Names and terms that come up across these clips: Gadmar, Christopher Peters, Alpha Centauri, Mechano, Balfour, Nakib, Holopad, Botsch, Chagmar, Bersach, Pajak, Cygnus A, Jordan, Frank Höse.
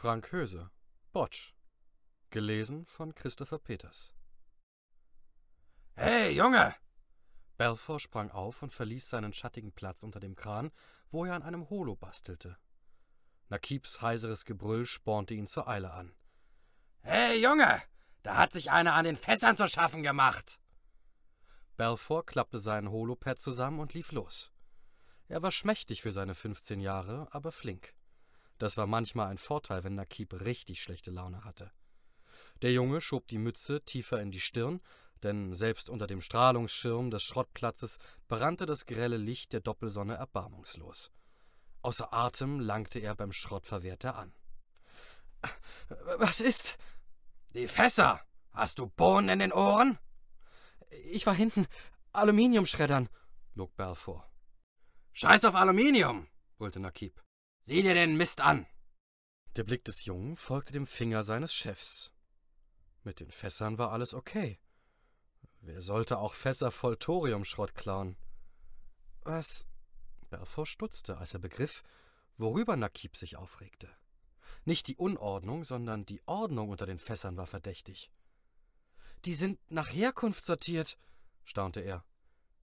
Frank Höse, Botsch. Gelesen von Christopher Peters. »Hey, Junge!« Balfour sprang auf und verließ seinen schattigen Platz unter dem Kran, wo er an einem Holo bastelte. Nakibs heiseres Gebrüll spornte ihn zur Eile an. »Hey, Junge! Da hat sich einer an den Fässern zu schaffen gemacht!« Balfour klappte seinen Holopad zusammen und lief los. Er war schmächtig für seine 15 Jahre, aber flink. Das war manchmal ein Vorteil, wenn Nakib richtig schlechte Laune hatte. Der Junge schob die Mütze tiefer in die Stirn, denn selbst unter dem Strahlungsschirm des Schrottplatzes brannte das grelle Licht der Doppelsonne erbarmungslos. Außer Atem langte er beim Schrottverwerter an. »Was ist?« »Die Fässer! Hast du Bohnen in den Ohren?« »Ich war hinten Aluminiumschreddern«, log Balfour. »Scheiß auf Aluminium«, brüllte Nakib. »Sieh dir den Mist an!« Der Blick des Jungen folgte dem Finger seines Chefs. Mit den Fässern war alles okay. Wer sollte auch Fässer voll Thoriumschrott klauen? »Was?« Balfour stutzte, als er begriff, worüber Nakib sich aufregte. Nicht die Unordnung, sondern die Ordnung unter den Fässern war verdächtig. »Die sind nach Herkunft sortiert«, staunte er.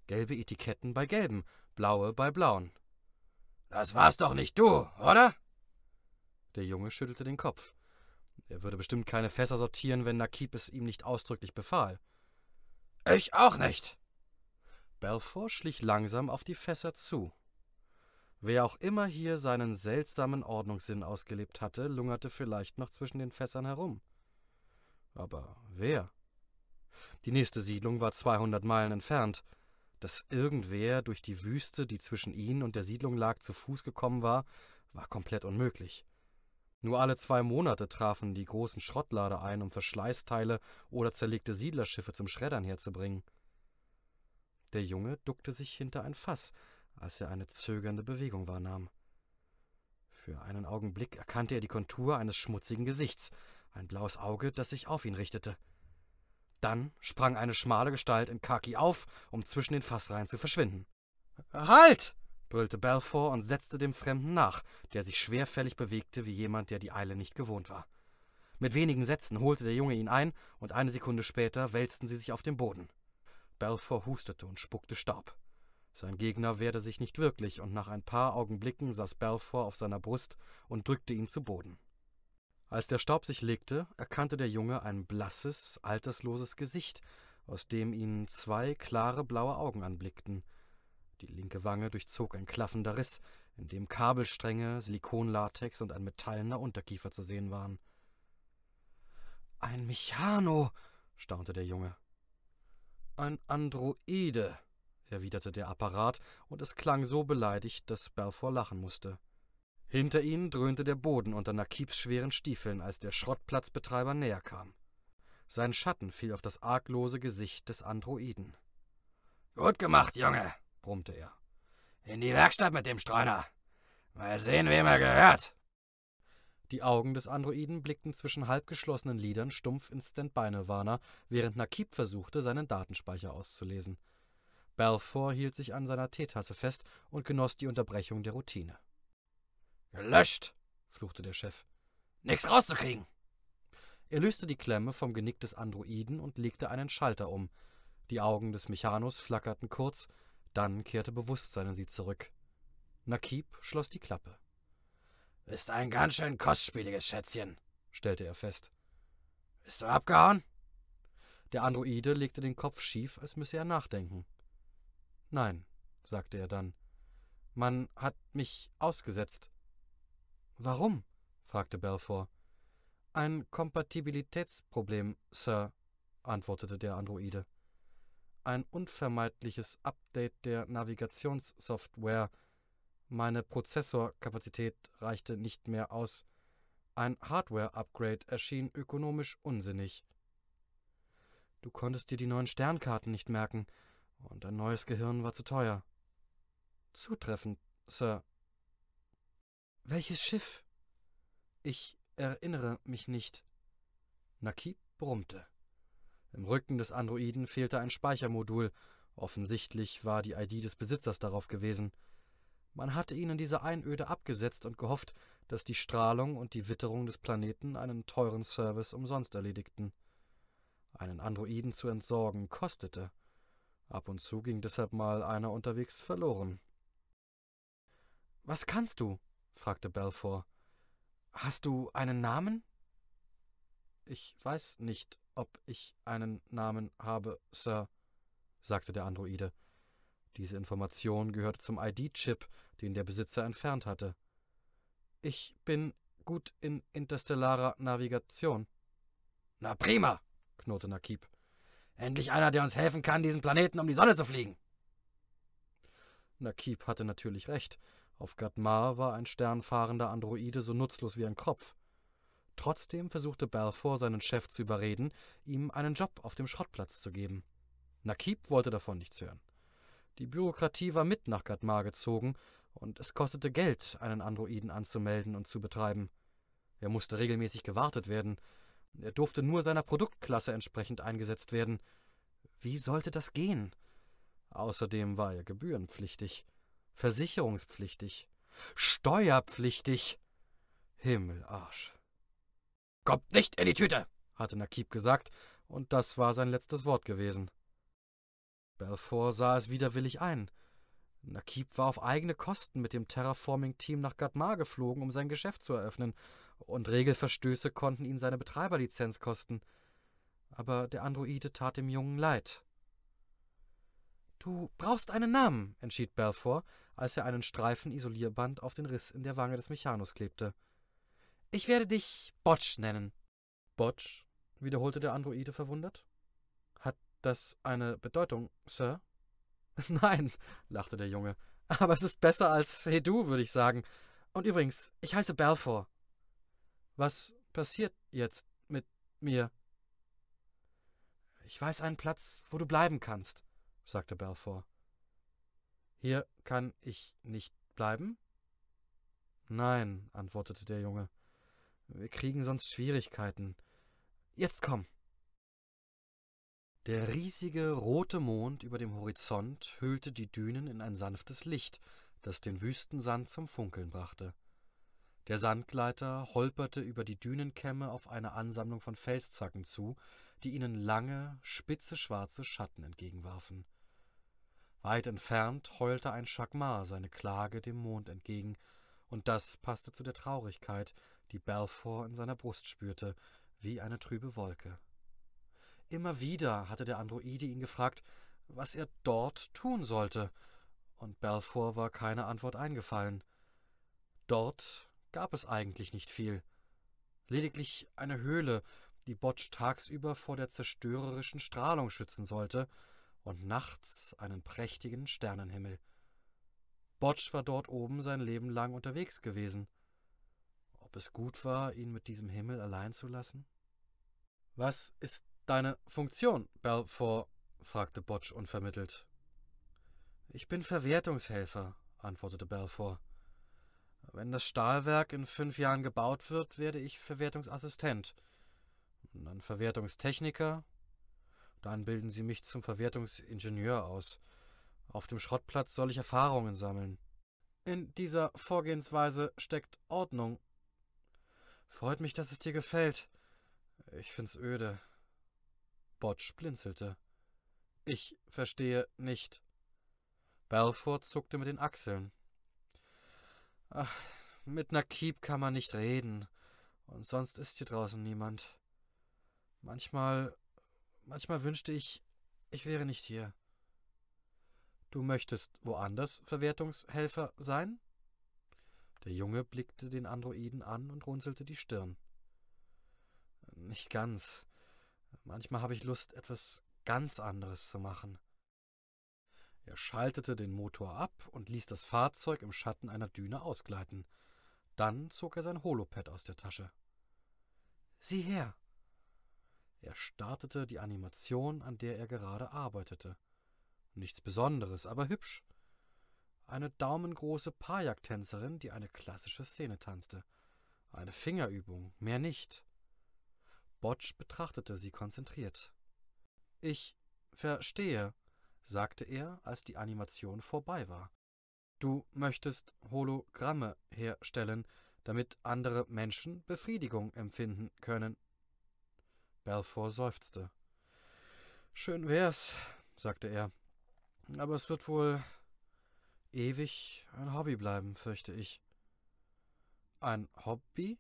»Gelbe Etiketten bei gelben, blaue bei blauen.« »Das war's doch nicht du, oder?« Der Junge schüttelte den Kopf. Er würde bestimmt keine Fässer sortieren, wenn Nakib es ihm nicht ausdrücklich befahl. »Ich auch nicht!« Balfour schlich langsam auf die Fässer zu. Wer auch immer hier seinen seltsamen Ordnungssinn ausgelebt hatte, lungerte vielleicht noch zwischen den Fässern herum. Aber wer? Die nächste Siedlung war 200 Meilen entfernt. Dass irgendwer durch die Wüste, die zwischen ihnen und der Siedlung lag, zu Fuß gekommen war, war komplett unmöglich. Nur alle 2 Monate trafen die großen Schrottlader ein, um Verschleißteile oder zerlegte Siedlerschiffe zum Schreddern herzubringen. Der Junge duckte sich hinter ein Fass, als er eine zögernde Bewegung wahrnahm. Für einen Augenblick erkannte er die Kontur eines schmutzigen Gesichts, ein blaues Auge, das sich auf ihn richtete. Dann sprang eine schmale Gestalt in Khaki auf, um zwischen den Fassreihen zu verschwinden. »Halt!« brüllte Balfour und setzte dem Fremden nach, der sich schwerfällig bewegte wie jemand, der die Eile nicht gewohnt war. Mit wenigen Sätzen holte der Junge ihn ein, und eine Sekunde später wälzten sie sich auf dem Boden. Balfour hustete und spuckte Staub. Sein Gegner wehrte sich nicht wirklich, und nach ein paar Augenblicken saß Balfour auf seiner Brust und drückte ihn zu Boden. Als der Staub sich legte, erkannte der Junge ein blasses, altersloses Gesicht, aus dem ihn 2 klare blaue Augen anblickten. Die linke Wange durchzog ein klaffender Riss, in dem Kabelstränge, Silikonlatex und ein metallener Unterkiefer zu sehen waren. »Ein Mechano«, staunte der Junge. »Ein Androide«, erwiderte der Apparat, und es klang so beleidigt, dass Balfour lachen musste. Hinter ihnen dröhnte der Boden unter Nakibs schweren Stiefeln, als der Schrottplatzbetreiber näher kam. Sein Schatten fiel auf das arglose Gesicht des Androiden. »Gut gemacht, Junge«, brummte er. »In die Werkstatt mit dem Streuner. Mal sehen, wem er gehört.« Die Augen des Androiden blickten zwischen halbgeschlossenen Lidern stumpf ins Standby-Nirvana, während Nakib versuchte, seinen Datenspeicher auszulesen. Balfour hielt sich an seiner Teetasse fest und genoss die Unterbrechung der Routine. »Gelöscht«, fluchte der Chef. »Nix rauszukriegen.« Er löste die Klemme vom Genick des Androiden und legte einen Schalter um. Die Augen des Mechanos flackerten kurz, dann kehrte Bewusstsein in sie zurück. Nakib schloss die Klappe. »Bist ein ganz schön kostspieliges Schätzchen«, stellte er fest. »Bist du abgehauen?« Der Androide legte den Kopf schief, als müsse er nachdenken. »Nein«, sagte er dann. »Man hat mich ausgesetzt.« »Warum?« fragte Balfour. »Ein Kompatibilitätsproblem, Sir«, antwortete der Androide. »Ein unvermeidliches Update der Navigationssoftware. Meine Prozessorkapazität reichte nicht mehr aus. Ein Hardware-Upgrade erschien ökonomisch unsinnig.« »Du konntest dir die neuen Sternkarten nicht merken, und ein neues Gehirn war zu teuer.« »Zutreffend, Sir.« »Welches Schiff?« »Ich erinnere mich nicht.« Nakib brummte. Im Rücken des Androiden fehlte ein Speichermodul. Offensichtlich war die ID des Besitzers darauf gewesen. Man hatte ihn in diese Einöde abgesetzt und gehofft, dass die Strahlung und die Witterung des Planeten einen teuren Service umsonst erledigten. Einen Androiden zu entsorgen kostete. Ab und zu ging deshalb mal einer unterwegs verloren. »Was kannst du?« fragte Balfour. »Hast du einen Namen?« »Ich weiß nicht, ob ich einen Namen habe, Sir«, sagte der Androide. Diese Information gehörte zum ID-Chip, den der Besitzer entfernt hatte. »Ich bin gut in interstellarer Navigation.« »Na prima«, knurrte Nakib. »Endlich einer, der uns helfen kann, diesen Planeten um die Sonne zu fliegen.« Nakib hatte natürlich recht. Auf Gadmar war ein sternfahrender Androide so nutzlos wie ein Kropf. Trotzdem versuchte Balfour, seinen Chef zu überreden, ihm einen Job auf dem Schrottplatz zu geben. Nakib wollte davon nichts hören. Die Bürokratie war mit nach Gadmar gezogen, und es kostete Geld, einen Androiden anzumelden und zu betreiben. Er musste regelmäßig gewartet werden. Er durfte nur seiner Produktklasse entsprechend eingesetzt werden. Wie sollte das gehen? Außerdem war er gebührenpflichtig, versicherungspflichtig, steuerpflichtig. Himmelarsch. »Kommt nicht in die Tüte«, hatte Nakib gesagt, und das war sein letztes Wort gewesen. Balfour sah es widerwillig ein. Nakib war auf eigene Kosten mit dem Terraforming-Team nach Gadmar geflogen, um sein Geschäft zu eröffnen, und Regelverstöße konnten ihn seine Betreiberlizenz kosten. Aber der Androide tat dem Jungen leid. »Du brauchst einen Namen«, entschied Balfour, als er einen Streifen Isolierband auf den Riss in der Wange des Mechanos klebte. »Ich werde dich Botsch nennen.« »Botsch?« wiederholte der Androide verwundert. »Hat das eine Bedeutung, Sir?« »Nein«, lachte der Junge, »aber es ist besser als Hey du, würde ich sagen. Und übrigens, ich heiße Balfour.« »Was passiert jetzt mit mir?« »Ich weiß einen Platz, wo du bleiben kannst«, sagte Balfour. »Hier kann ich nicht bleiben?« »Nein«, antwortete der Junge, »wir kriegen sonst Schwierigkeiten. Jetzt komm.« Der riesige, rote Mond über dem Horizont hüllte die Dünen in ein sanftes Licht, das den Wüstensand zum Funkeln brachte. Der Sandgleiter holperte über die Dünenkämme auf eine Ansammlung von Felszacken zu, die ihnen lange, spitze, schwarze Schatten entgegenwarfen. Weit entfernt heulte ein Chagmar seine Klage dem Mond entgegen, und das passte zu der Traurigkeit, die Balfour in seiner Brust spürte, wie eine trübe Wolke. Immer wieder hatte der Androide ihn gefragt, was er dort tun sollte, und Balfour war keine Antwort eingefallen. Dort gab es eigentlich nicht viel. Lediglich eine Höhle, die Botsch tagsüber vor der zerstörerischen Strahlung schützen sollte, und nachts einen prächtigen Sternenhimmel. Botsch war dort oben sein Leben lang unterwegs gewesen. Ob es gut war, ihn mit diesem Himmel allein zu lassen? »Was ist deine Funktion, Balfour?« fragte Botsch unvermittelt. »Ich bin Verwertungshelfer«, antwortete Balfour. »Wenn das Stahlwerk in 5 Jahren gebaut wird, werde ich Verwertungsassistent, dann Verwertungstechniker, dann bilden sie mich zum Verwertungsingenieur aus. Auf dem Schrottplatz soll ich Erfahrungen sammeln. In dieser Vorgehensweise steckt Ordnung. Freut mich, dass es dir gefällt. Ich find's öde.« Botsch blinzelte. »Ich verstehe nicht.« Balfour zuckte mit den Achseln. »Ach, mit Nakib kann man nicht reden, und sonst ist hier draußen niemand. Manchmal wünschte ich, ich wäre nicht hier.« »Du möchtest woanders Verwertungshelfer sein?« Der Junge blickte den Androiden an und runzelte die Stirn. »Nicht ganz. Manchmal habe ich Lust, etwas ganz anderes zu machen.« Er schaltete den Motor ab und ließ das Fahrzeug im Schatten einer Düne ausgleiten. Dann zog er sein Holopad aus der Tasche. »Sieh her!« Er startete die Animation, an der er gerade arbeitete. Nichts Besonderes, aber hübsch. Eine daumengroße Pajak-Tänzerin, die eine klassische Szene tanzte. Eine Fingerübung, mehr nicht. Botsch betrachtete sie konzentriert. »Ich verstehe«, sagte er, als die Animation vorbei war. »Du möchtest Hologramme herstellen, damit andere Menschen Befriedigung empfinden können. Balfour seufzte. »Schön wär's«, sagte er, »aber es wird wohl ewig ein Hobby bleiben, fürchte ich.« »Ein Hobby?«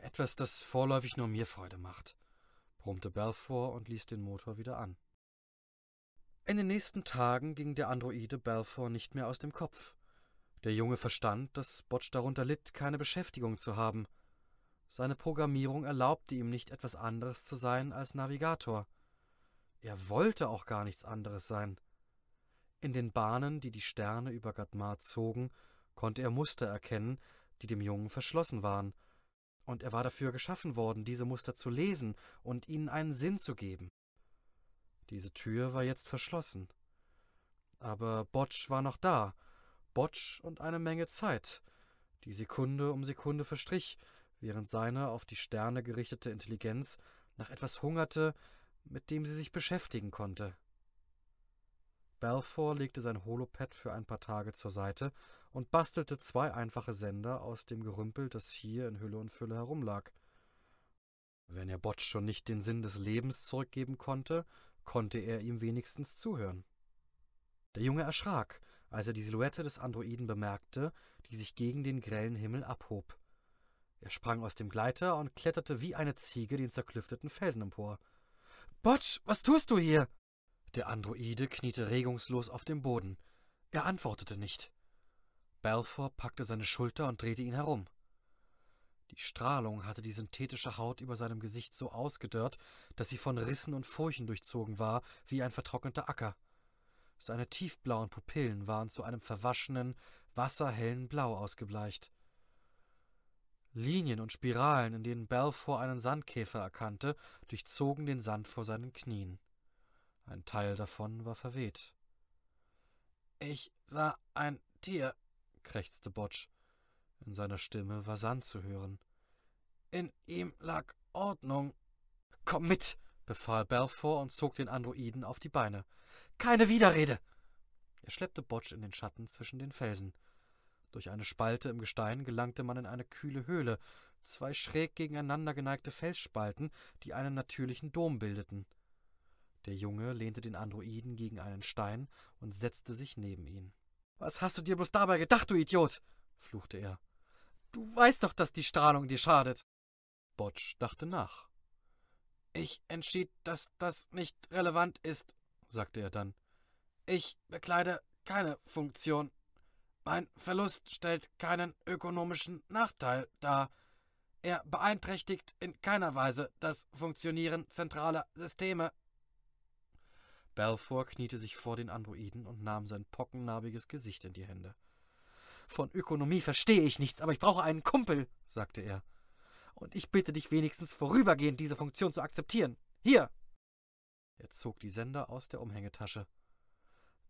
»Etwas, das vorläufig nur mir Freude macht«, brummte Balfour und ließ den Motor wieder an. In den nächsten Tagen ging der Androide Balfour nicht mehr aus dem Kopf. Der Junge verstand, dass Botsch darunter litt, keine Beschäftigung zu haben. Seine Programmierung erlaubte ihm nicht, etwas anderes zu sein als Navigator. Er wollte auch gar nichts anderes sein. In den Bahnen, die die Sterne über Gadmar zogen, konnte er Muster erkennen, die dem Jungen verschlossen waren, und er war dafür geschaffen worden, diese Muster zu lesen und ihnen einen Sinn zu geben. Diese Tür war jetzt verschlossen. Aber Botsch war noch da, Botsch und eine Menge Zeit. Die Sekunde um Sekunde verstrich, während seine auf die Sterne gerichtete Intelligenz nach etwas hungerte, mit dem sie sich beschäftigen konnte. Balfour legte sein Holopad für ein paar Tage zur Seite und bastelte zwei einfache Sender aus dem Gerümpel, das hier in Hülle und Fülle herumlag. Wenn er Botsch schon nicht den Sinn des Lebens zurückgeben konnte, konnte er ihm wenigstens zuhören. Der Junge erschrak, als er die Silhouette des Androiden bemerkte, die sich gegen den grellen Himmel abhob. Er sprang aus dem Gleiter und kletterte wie eine Ziege den zerklüfteten Felsen empor. »Botsch, was tust du hier?« Der Androide kniete regungslos auf dem Boden. Er antwortete nicht. Balfour packte seine Schulter und drehte ihn herum. Die Strahlung hatte die synthetische Haut über seinem Gesicht so ausgedörrt, dass sie von Rissen und Furchen durchzogen war, wie ein vertrockneter Acker. Seine tiefblauen Pupillen waren zu einem verwaschenen, wasserhellen Blau ausgebleicht. Linien und Spiralen, in denen Balfour einen Sandkäfer erkannte, durchzogen den Sand vor seinen Knien. Ein Teil davon war verweht. »Ich sah ein Tier«, krächzte Botsch. In seiner Stimme war Sand zu hören. »In ihm lag Ordnung.« »Komm mit«, befahl Balfour und zog den Androiden auf die Beine. »Keine Widerrede!« Er schleppte Botsch in den Schatten zwischen den Felsen. Durch eine Spalte im Gestein gelangte man in eine kühle Höhle, zwei schräg gegeneinander geneigte Felsspalten, die einen natürlichen Dom bildeten. Der Junge lehnte den Androiden gegen einen Stein und setzte sich neben ihn. »Was hast du dir bloß dabei gedacht, du Idiot?« fluchte er. »Du weißt doch, dass die Strahlung dir schadet.« Botsch dachte nach. »Ich entschied, dass das nicht relevant ist«, sagte er dann. »Ich bekleide keine Funktion. Mein Verlust stellt keinen ökonomischen Nachteil dar. Er beeinträchtigt in keiner Weise das Funktionieren zentraler Systeme.« Balfour kniete sich vor den Androiden und nahm sein pockennarbiges Gesicht in die Hände. »Von Ökonomie verstehe ich nichts, aber ich brauche einen Kumpel«, sagte er. »Und ich bitte dich wenigstens vorübergehend, diese Funktion zu akzeptieren. Hier!« Er zog die Sender aus der Umhängetasche.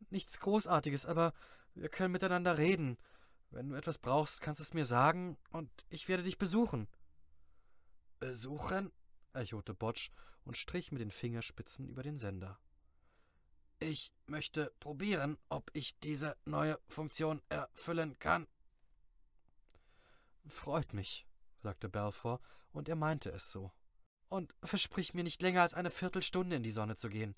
»Nichts Großartiges, aber wir können miteinander reden. Wenn du etwas brauchst, kannst du es mir sagen, und ich werde dich besuchen.« »Besuchen?« echote Botsch und strich mit den Fingerspitzen über den Sender. »Ich möchte probieren, ob ich diese neue Funktion erfüllen kann.« »Freut mich«, sagte Balfour, und er meinte es so. »Und versprich mir nicht länger als eine Viertelstunde in die Sonne zu gehen.«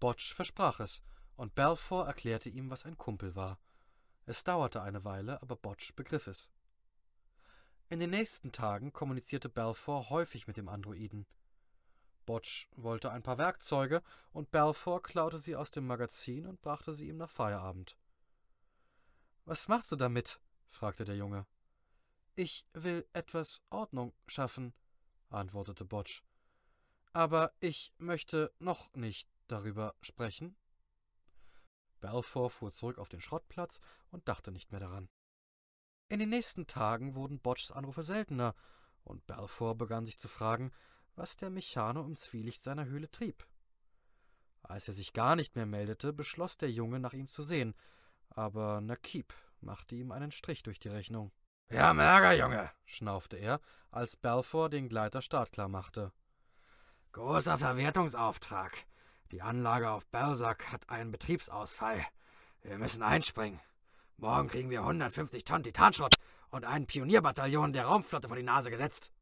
Botsch versprach es, und Balfour erklärte ihm, was ein Kumpel war. Es dauerte eine Weile, aber Botsch begriff es. In den nächsten Tagen kommunizierte Balfour häufig mit dem Androiden. Botsch wollte ein paar Werkzeuge, und Balfour klaute sie aus dem Magazin und brachte sie ihm nach Feierabend. »Was machst du damit?« fragte der Junge. »Ich will etwas Ordnung schaffen«, antwortete Botsch. »Aber ich möchte noch nicht darüber sprechen.« Balfour fuhr zurück auf den Schrottplatz und dachte nicht mehr daran. In den nächsten Tagen wurden Botschs Anrufe seltener, und Balfour begann sich zu fragen, was der Mechano im Zwielicht seiner Höhle trieb. Als er sich gar nicht mehr meldete, beschloss der Junge, nach ihm zu sehen, aber Nakib machte ihm einen Strich durch die Rechnung. »Wir haben Ärger, Junge«, schnaufte er, als Balfour den Gleiter startklar machte. »Großer Verwertungsauftrag. Die Anlage auf Bersach hat einen Betriebsausfall. Wir müssen einspringen. Morgen kriegen wir 150 Tonnen Titanschrott und einen Pionierbataillon der Raumflotte vor die Nase gesetzt.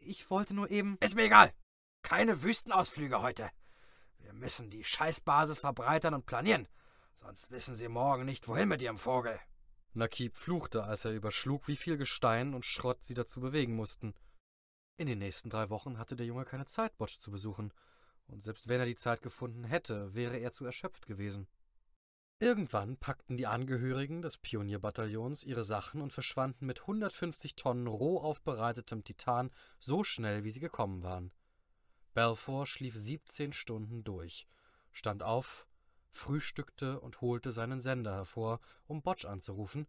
Ich wollte nur eben... Ist mir egal. Keine Wüstenausflüge heute. Wir müssen die Scheißbasis verbreitern und planieren, sonst wissen sie morgen nicht, wohin mit ihrem Vogel. Nakib fluchte, als er überschlug, wie viel Gestein und Schrott sie dazu bewegen mussten. In den nächsten 3 Wochen hatte der Junge keine Zeit, Botsch zu besuchen, und selbst wenn er die Zeit gefunden hätte, wäre er zu erschöpft gewesen. Irgendwann packten die Angehörigen des Pionierbataillons ihre Sachen und verschwanden mit 150 Tonnen roh aufbereitetem Titan so schnell, wie sie gekommen waren. Balfour schlief 17 Stunden durch, stand auf, frühstückte und holte seinen Sender hervor, um Botsch anzurufen,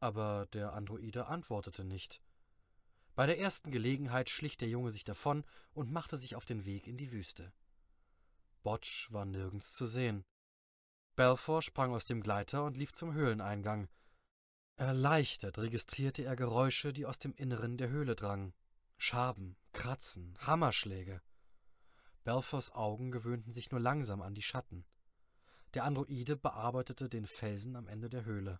aber der Androide antwortete nicht. Bei der ersten Gelegenheit schlich der Junge sich davon und machte sich auf den Weg in die Wüste. Botsch war nirgends zu sehen. Balfour sprang aus dem Gleiter und lief zum Höhleneingang. Erleichtert registrierte er Geräusche, die aus dem Inneren der Höhle drangen. Schaben, Kratzen, Hammerschläge. Balfours Augen gewöhnten sich nur langsam an die Schatten. Der Androide bearbeitete den Felsen am Ende der Höhle.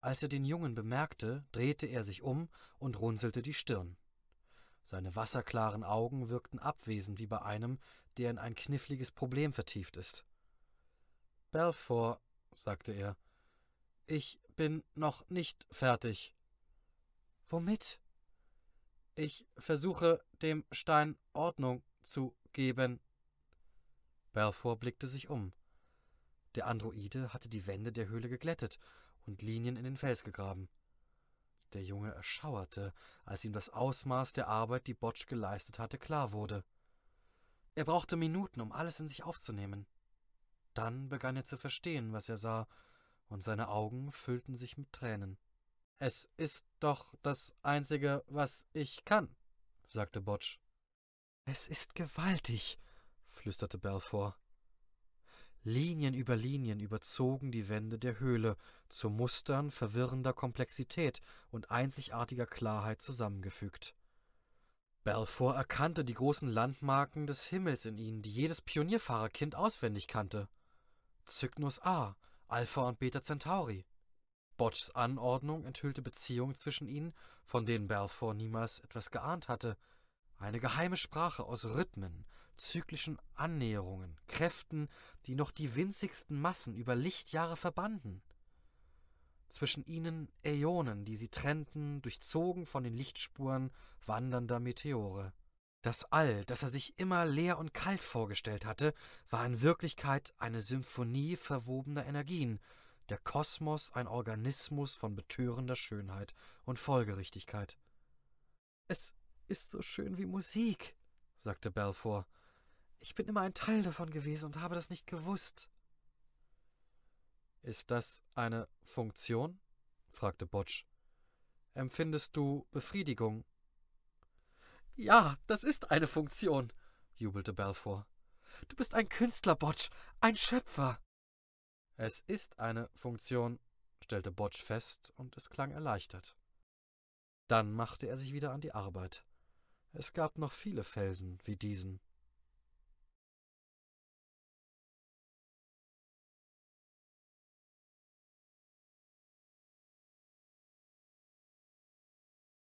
Als er den Jungen bemerkte, drehte er sich um und runzelte die Stirn. Seine wasserklaren Augen wirkten abwesend wie bei einem, der in ein kniffliges Problem vertieft ist. »Balfour«, sagte er, »ich bin noch nicht fertig.« »Womit?« »Ich versuche, dem Stein Ordnung zu geben.« Balfour blickte sich um. Der Androide hatte die Wände der Höhle geglättet und Linien in den Fels gegraben. Der Junge erschauerte, als ihm das Ausmaß der Arbeit, die Botsch geleistet hatte, klar wurde. Er brauchte Minuten, um alles in sich aufzunehmen. Dann begann er zu verstehen, was er sah, und seine Augen füllten sich mit Tränen. »Es ist doch das Einzige, was ich kann«, sagte Botsch. »Es ist gewaltig«, flüsterte Balfour. Linien über Linien überzogen die Wände der Höhle, zu Mustern verwirrender Komplexität und einzigartiger Klarheit zusammengefügt. Balfour erkannte die großen Landmarken des Himmels in ihnen, die jedes Pionierfahrerkind auswendig kannte. Cygnus A, Alpha und Beta Centauri. Botschs Anordnung enthüllte Beziehungen zwischen ihnen, von denen Balfour niemals etwas geahnt hatte. Eine geheime Sprache aus Rhythmen, zyklischen Annäherungen, Kräften, die noch die winzigsten Massen über Lichtjahre verbanden. Zwischen ihnen Äonen, die sie trennten, durchzogen von den Lichtspuren wandernder Meteore. Das All, das er sich immer leer und kalt vorgestellt hatte, war in Wirklichkeit eine Symphonie verwobener Energien, der Kosmos ein Organismus von betörender Schönheit und Folgerichtigkeit. »Es ist so schön wie Musik«, sagte Balfour. »Ich bin immer ein Teil davon gewesen und habe das nicht gewusst.« »Ist das eine Funktion?« fragte Botsch. »Empfindest du Befriedigung?« »Ja, das ist eine Funktion«, jubelte Balfour. »Du bist ein Künstler, Botsch, ein Schöpfer.« »Es ist eine Funktion«, stellte Botsch fest, und es klang erleichtert. Dann machte er sich wieder an die Arbeit. Es gab noch viele Felsen wie diesen.